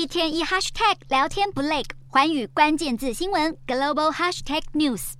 一天一 hashtag 聊天不累，寰宇关键字新闻 global hashtag news。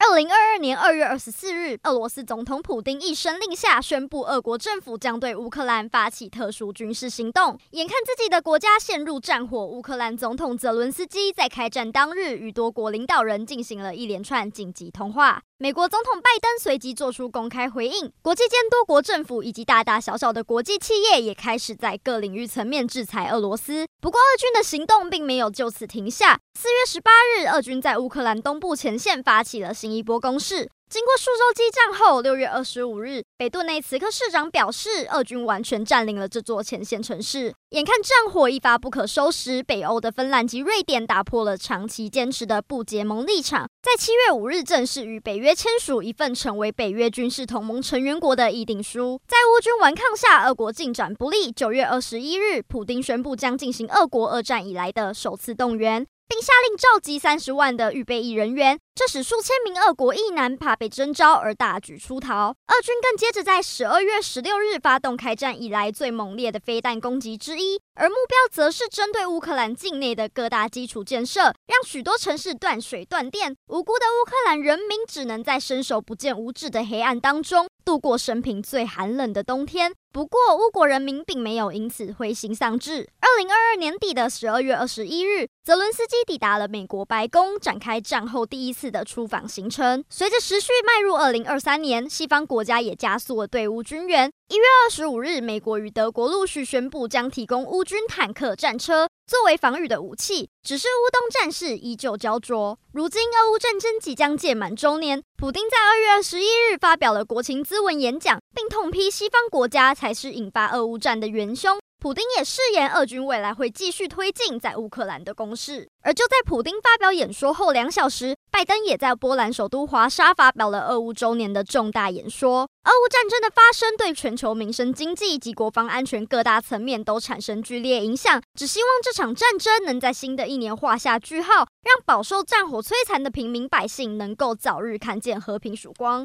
2022年2月24日，俄罗斯总统普丁一声令下，宣布俄国政府将对乌克兰发起特殊军事行动。眼看自己的国家陷入战火，乌克兰总统泽伦斯基在开战当日与多国领导人进行了一连串紧急通话。美国总统拜登随即做出公开回应，国际间多国政府以及大大小小的国际企业也开始在各领域层面制裁俄罗斯。不过俄军的行动并没有就此停下。4月18日，俄军在乌克兰东部前线发起了新一波攻势。经过数周激战后，6月25日，北顿内茨克市长表示，俄军完全占领了这座前线城市。眼看战火一发不可收拾，北欧的芬兰及瑞典打破了长期坚持的不结盟立场，在7月5日正式与北约签署一份成为北约军事同盟成员国的议定书。在乌军顽抗下，俄国进展不利。9月21日，普丁宣布将进行俄国二战以来的首次动员，并下令召集30万的预备役人员，这使数千名俄国役男怕被征召而大举出逃。俄军更接着在12月16日发动开战以来最猛烈的飞弹攻击之一，而目标则是针对乌克兰境内的各大基础建设，让许多城市断水断电，无辜的乌克兰人民只能在伸手不见五指的黑暗当中度过生平最寒冷的冬天。不过乌国人民并没有因此灰心丧志。2022年底的12月21日，泽伦斯基抵达了美国白宫，展开战后第一次的出访行程。随着时序迈入2023年，西方国家也加速了对乌军援。1月25日，美国与德国陆续宣布将提供乌军坦克战车作为防御的武器，只是乌东战事依旧焦灼。如今俄乌战争即将届满周年，普丁在2月21日发表了国情咨文演讲，并痛批西方国家才是引发俄乌战的元凶。普丁也誓言俄军未来会继续推进在乌克兰的攻势。而就在普丁发表演说后2小时，拜登也在波兰首都华沙发表了俄乌周年的重大演说。俄乌战争的发生对全球民生、经济及国防安全各大层面都产生剧烈影响，只希望这场战争能在新的一年画下句号，让饱受战火摧残的平民百姓能够早日看见和平曙光。